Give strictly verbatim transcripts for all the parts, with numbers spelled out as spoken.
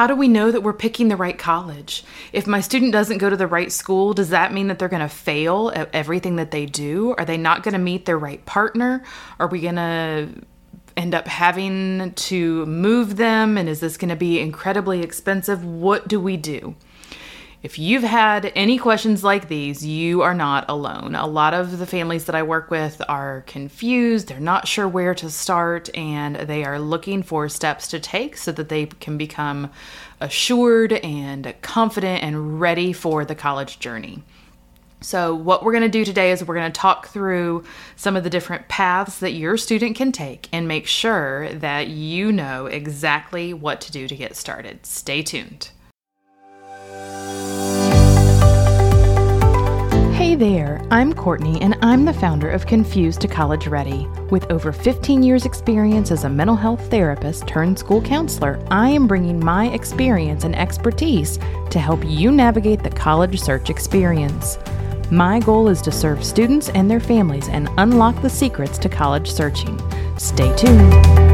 How do we know that we're picking the right college? If my student doesn't go to the right school, does that mean that they're going to fail at everything that they do? Are they not going to meet their right partner? Are we going to end up having to move them? And is this going to be incredibly expensive? What do we do? If you've had any questions like these, you are not alone. A lot of the families that I work with are confused, they're not sure where to start, and they are looking for steps to take so that they can become assured and confident and ready for the college journey. So what we're going to do today is we're going to talk through some of the different paths that your student can take and make sure that you know exactly what to do to get started. Stay tuned. Hey there, I'm Courtney, and I'm the founder of Confused to College Ready. With over fifteen years experience as a mental health therapist turned school counselor, I am bringing my experience and expertise to help you navigate the college search experience. My goal is to serve students and their families and unlock the secrets to college searching. Stay tuned.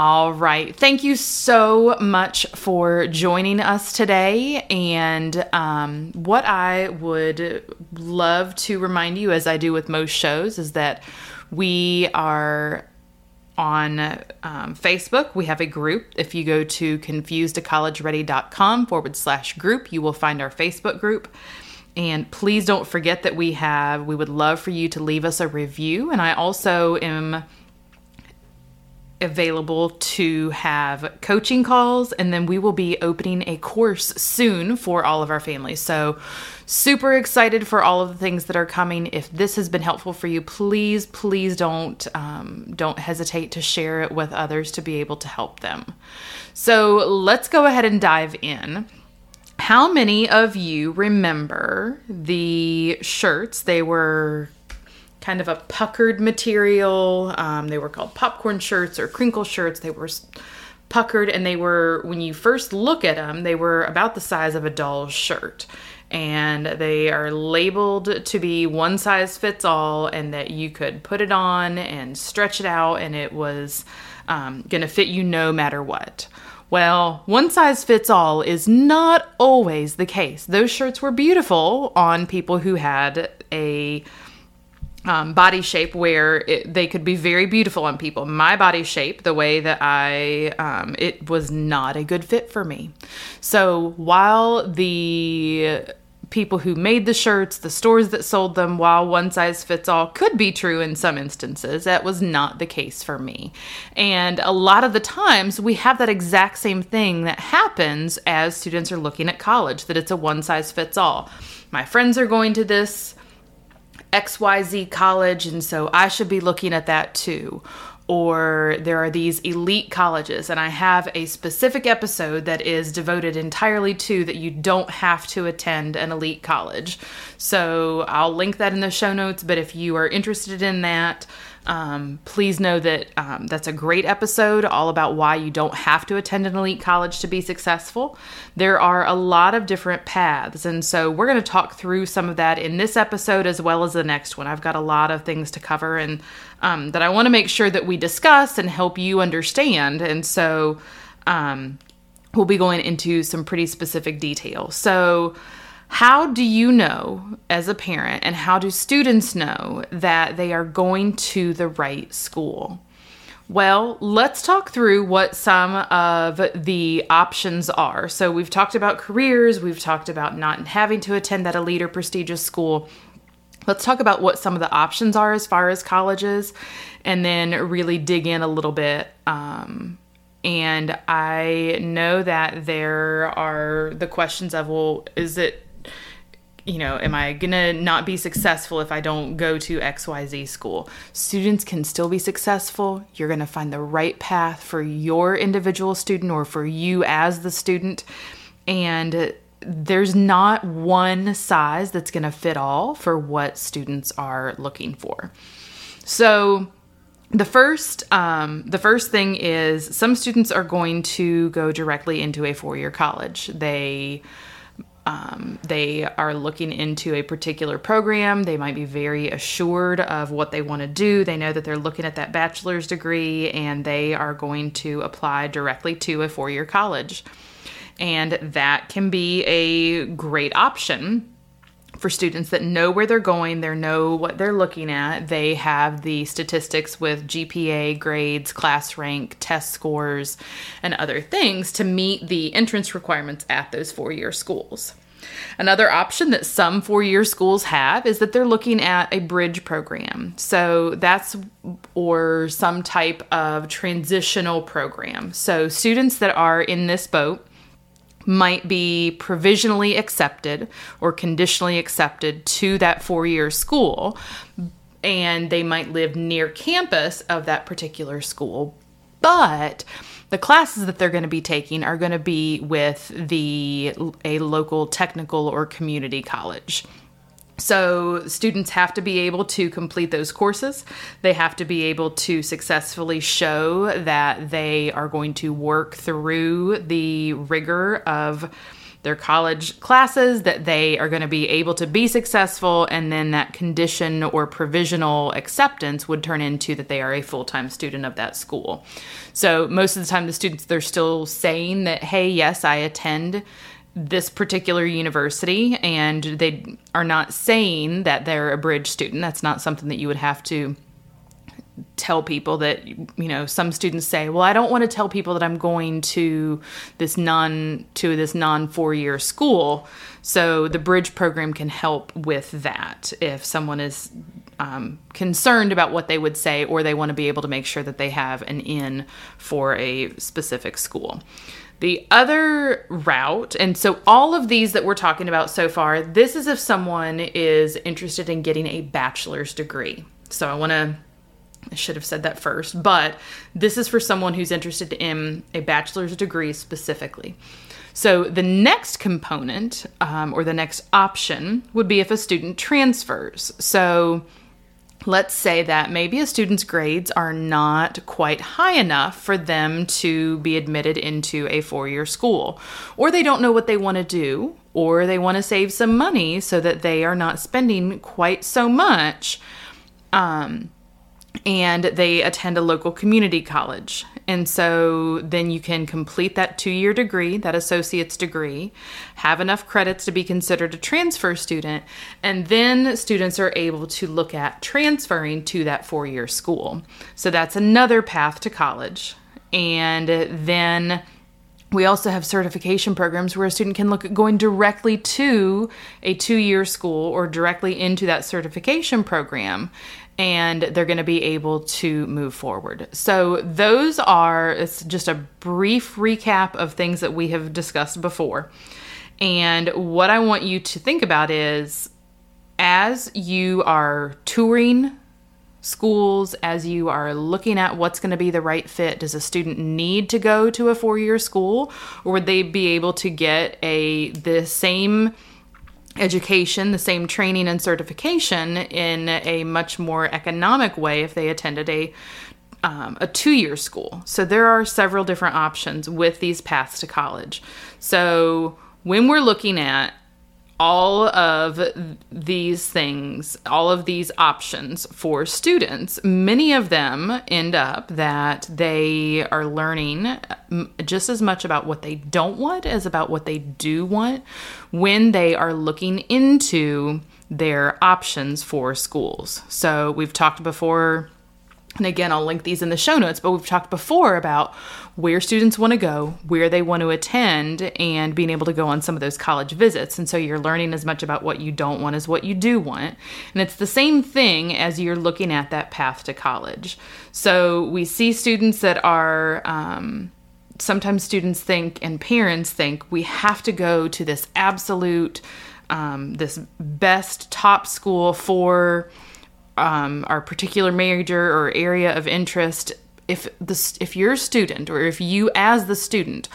All right. Thank you so much for joining us today. And um, what I would love to remind you, as I do with most shows, is that we are on um, Facebook. We have a group. If you go to confused to college ready dot com forward slash group, you will find our Facebook group. And please don't forget that we have, we would love for you to leave us a review. And I also am available to have coaching calls, and then we will be opening a course soon for all of our families. So super excited for all of the things that are coming. If this has been helpful for you, please, please don't um, don't hesitate to share it with others to be able to help them. So let's go ahead and dive in. How many of you remember the shirts? They were kind of a puckered material. Um, they were called popcorn shirts or crinkle shirts. They were puckered, and they were, when you first look at them, they were about the size of a doll's shirt. And they are labeled to be one size fits all, and that you could put it on and stretch it out, and it was um, going to fit you no matter what. Well, one size fits all is not always the case. Those shirts were beautiful on people who had a Um, body shape where it, they could be very beautiful on people. My body shape, the way that I, um, it was not a good fit for me. So while the people who made the shirts, the stores that sold them, while one size fits all could be true in some instances, that was not the case for me. And a lot of the times we have that exact same thing that happens as students are looking at college, that it's a one size fits all. My friends are going to this X Y Z college, and so I should be looking at that too. Or there are these elite colleges, and I have a specific episode that is devoted entirely to that you don't have to attend an elite college. So I'll link that in the show notes, but if you are interested in that, um, please know that um, that's a great episode all about why you don't have to attend an elite college to be successful. There are a lot of different paths, and so we're going to talk through some of that in this episode as well as the next one. I've got a lot of things to cover, and um, that I want to make sure that we discuss and help you understand. And so um, we'll be going into some pretty specific detail. So how do you know as a parent, and how do students know that they are going to the right school? Well, let's talk through what some of the options are. So we've talked about careers, we've talked about not having to attend that elite or prestigious school. Let's talk about what some of the options are as far as colleges, and then really dig in a little bit. Um, and I know that there are the questions of, well, is it, you know, am I going to not be successful if I don't go to X Y Z school? Students can still be successful. You're going to find the right path for your individual student or for you as the student. And there's not one size that's going to fit all for what students are looking for. So the first, um, the first thing is some students are going to go directly into a four-year college. They Um, they are looking into a particular program. They might be very assured of what they want to do. They know that they're looking at that bachelor's degree, and they are going to apply directly to a four-year college. And that can be a great option for students that know where they're going, they know what they're looking at, they have the statistics with G P A, grades, class rank, test scores, and other things to meet the entrance requirements at those four-year schools. Another option that some four-year schools have is that they're looking at a bridge program. So that's, or some type of transitional program. So students that are in this boat might be provisionally accepted or conditionally accepted to that four-year school, and they might live near campus of that particular school, but the classes that they're going to be taking are going to be with the a local technical or community college. So students have to be able to complete those courses. They have to be able to successfully show that they are going to work through the rigor of their college classes, that they are going to be able to be successful, and then that condition or provisional acceptance would turn into that they are a full-time student of that school. So most of the time the students, they're still saying that, hey, yes, I attend this particular university, and they are not saying that they're a bridge student. That's not something that you would have to tell people that, you know, some students say, well, I don't want to tell people that I'm going to this non, to this non four-year school. So the bridge program can help with that if someone is um, concerned about what they would say, or they want to be able to make sure that they have an in for a specific school. The other route, and so all of these that we're talking about so far, this is if someone is interested in getting a bachelor's degree. So I want to, I should have said that first, but this is for someone who's interested in a bachelor's degree specifically. So the next component, um, or the next option would be if a student transfers. So let's say that maybe a student's grades are not quite high enough for them to be admitted into a four-year school, or they don't know what they want to do, or they want to save some money so that they are not spending quite so much, um, and they attend a local community college. And so then you can complete that two-year degree, that associate's degree, have enough credits to be considered a transfer student, and then students are able to look at transferring to that four-year school. So that's another path to college. And then we also have certification programs where a student can look at going directly to a two-year school or directly into that certification program, and they're going to be able to move forward. So those are, it's just a brief recap of things that we have discussed before. And what I want you to think about is, as you are touring schools, as you are looking at what's going to be the right fit, does a student need to go to a four-year school, or would they be able to get a the same education, the same training and certification in a much more economic way if they attended a um, a two-year school? So there are several different options with these paths to college. So when we're looking at all of these things, all of these options for students, many of them end up that they are learning just as much about what they don't want as about what they do want when they are looking into their options for schools. So we've talked before, and again, I'll link these in the show notes, but we've talked before about where students want to go, where they want to attend, and being able to go on some of those college visits. And so you're learning as much about what you don't want as what you do want. And it's the same thing as you're looking at that path to college. So we see students that are, um, sometimes students think and parents think we have to go to this absolute, um, this best top school for Um, our particular major or area of interest. If the if your student, or if you as the student,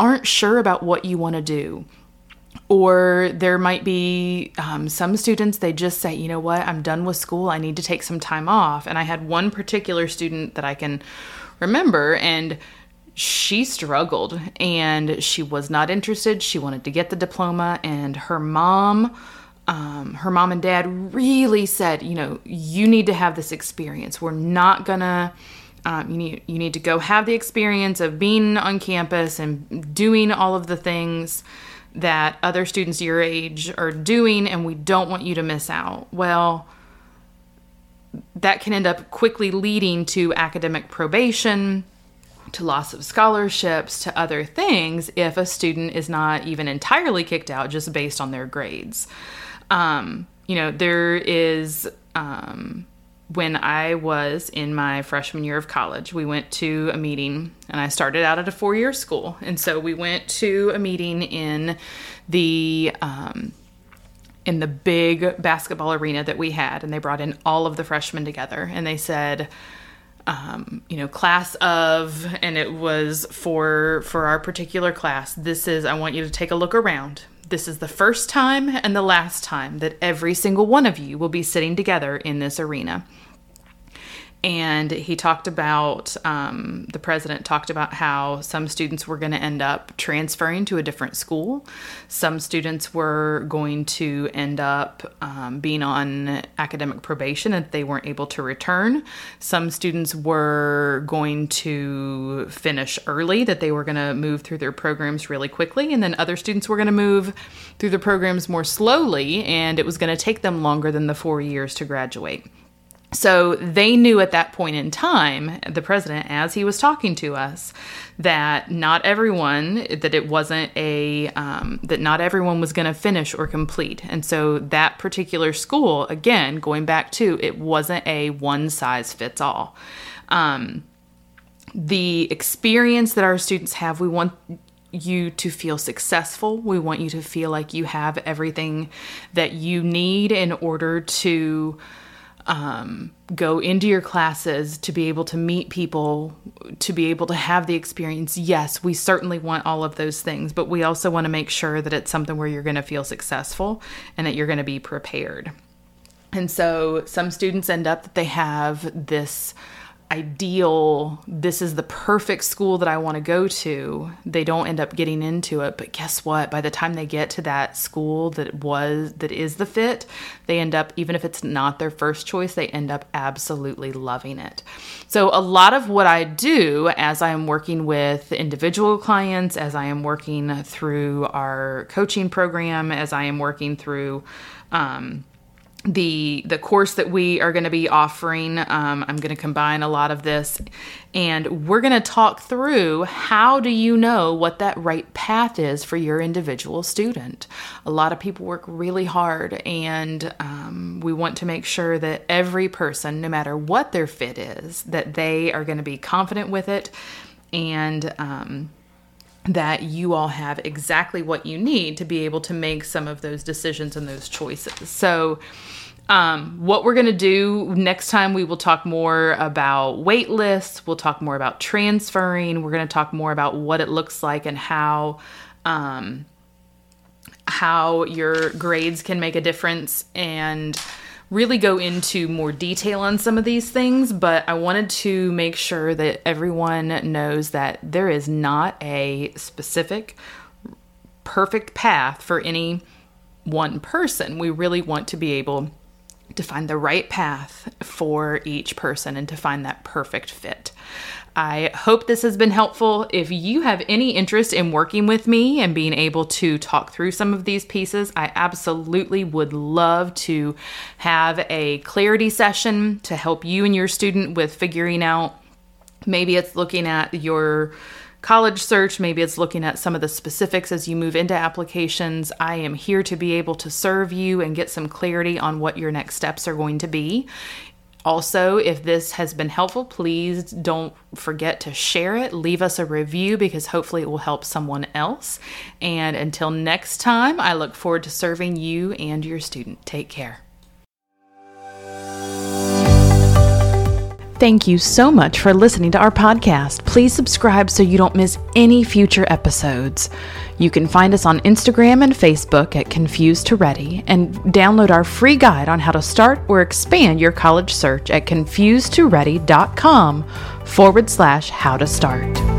aren't sure about what you want to do, or there might be um, some students, they just say, you know what, I'm done with school, I need to take some time off. And I had one particular student that I can remember, and she struggled and she was not interested. She wanted to get the diploma, and her mom, um, her mom and dad really said, you know, you need to have this experience. We're not gonna, um, you need, you need to go have the experience of being on campus and doing all of the things that other students your age are doing, and we don't want you to miss out. Well, that can end up quickly leading to academic probation, to loss of scholarships, to other things if a student is not even entirely kicked out just based on their grades. Um, you know, there is, um, when I was in my freshman year of college, we went to a meeting, and I started out at a four-year school. And so we went to a meeting in the, um, in the big basketball arena that we had, and they brought in all of the freshmen together, and they said, um, you know, class of, and it was for, for our particular class, this is, I want you to take a look around. This is the first time and the last time that every single one of you will be sitting together in this arena. And he talked about, um, the president talked about how some students were going to end up transferring to a different school. Some students were going to end up um, being on academic probation if they weren't able to return. Some students were going to finish early, that they were going to move through their programs really quickly. And then other students were going to move through the programs more slowly, and it was going to take them longer than the four years to graduate. So they knew at that point in time, the president, as he was talking to us, that not everyone, that it wasn't a, um, that not everyone was going to finish or complete. And so that particular school, again, going back to, it wasn't a one size fits all. Um, the experience that our students have, we want you to feel successful. We want you to feel like you have everything that you need in order to Um, go into your classes, to be able to meet people, to be able to have the experience. Yes, we certainly want all of those things, but we also want to make sure that it's something where you're going to feel successful and that you're going to be prepared. And so some students end up that they have this ideal, this is the perfect school that I want to go to. They don't end up getting into it, but guess what? By the time they get to that school that was, that is the fit, they end up, even if it's not their first choice, they end up absolutely loving it. So a lot of what I do as I am working with individual clients, as I am working through our coaching program, as I am working through, um, the the course that we are going to be offering, um, I'm going to combine a lot of this, and we're going to talk through how do you know what that right path is for your individual student. A lot of people work really hard, and um, we want to make sure that every person, no matter what their fit is, that they are going to be confident with it, and um, that you all have exactly what you need to be able to make some of those decisions and those choices. So um, what we're going to do next time, we will talk more about wait lists. We'll talk more about transferring. We're going to talk more about what it looks like and how, um, how your grades can make a difference, and really go into more detail on some of these things, but I wanted to make sure that everyone knows that there is not a specific perfect path for any one person. We really want to be able to find the right path for each person and to find that perfect fit. I hope this has been helpful. If you have any interest in working with me and being able to talk through some of these pieces, I absolutely would love to have a clarity session to help you and your student with figuring out, maybe it's looking at your college search, maybe it's looking at some of the specifics as you move into applications. I am here to be able to serve you and get some clarity on what your next steps are going to be. Also, if this has been helpful, please don't forget to share it. Leave us a review, because hopefully it will help someone else. And until next time, I look forward to serving you and your student. Take care. Thank you so much for listening to our podcast. Please subscribe so you don't miss any future episodes. You can find us on Instagram and Facebook at Confused to Ready, and download our free guide on how to start or expand your college search at confusedtoready.com forward slash how to start.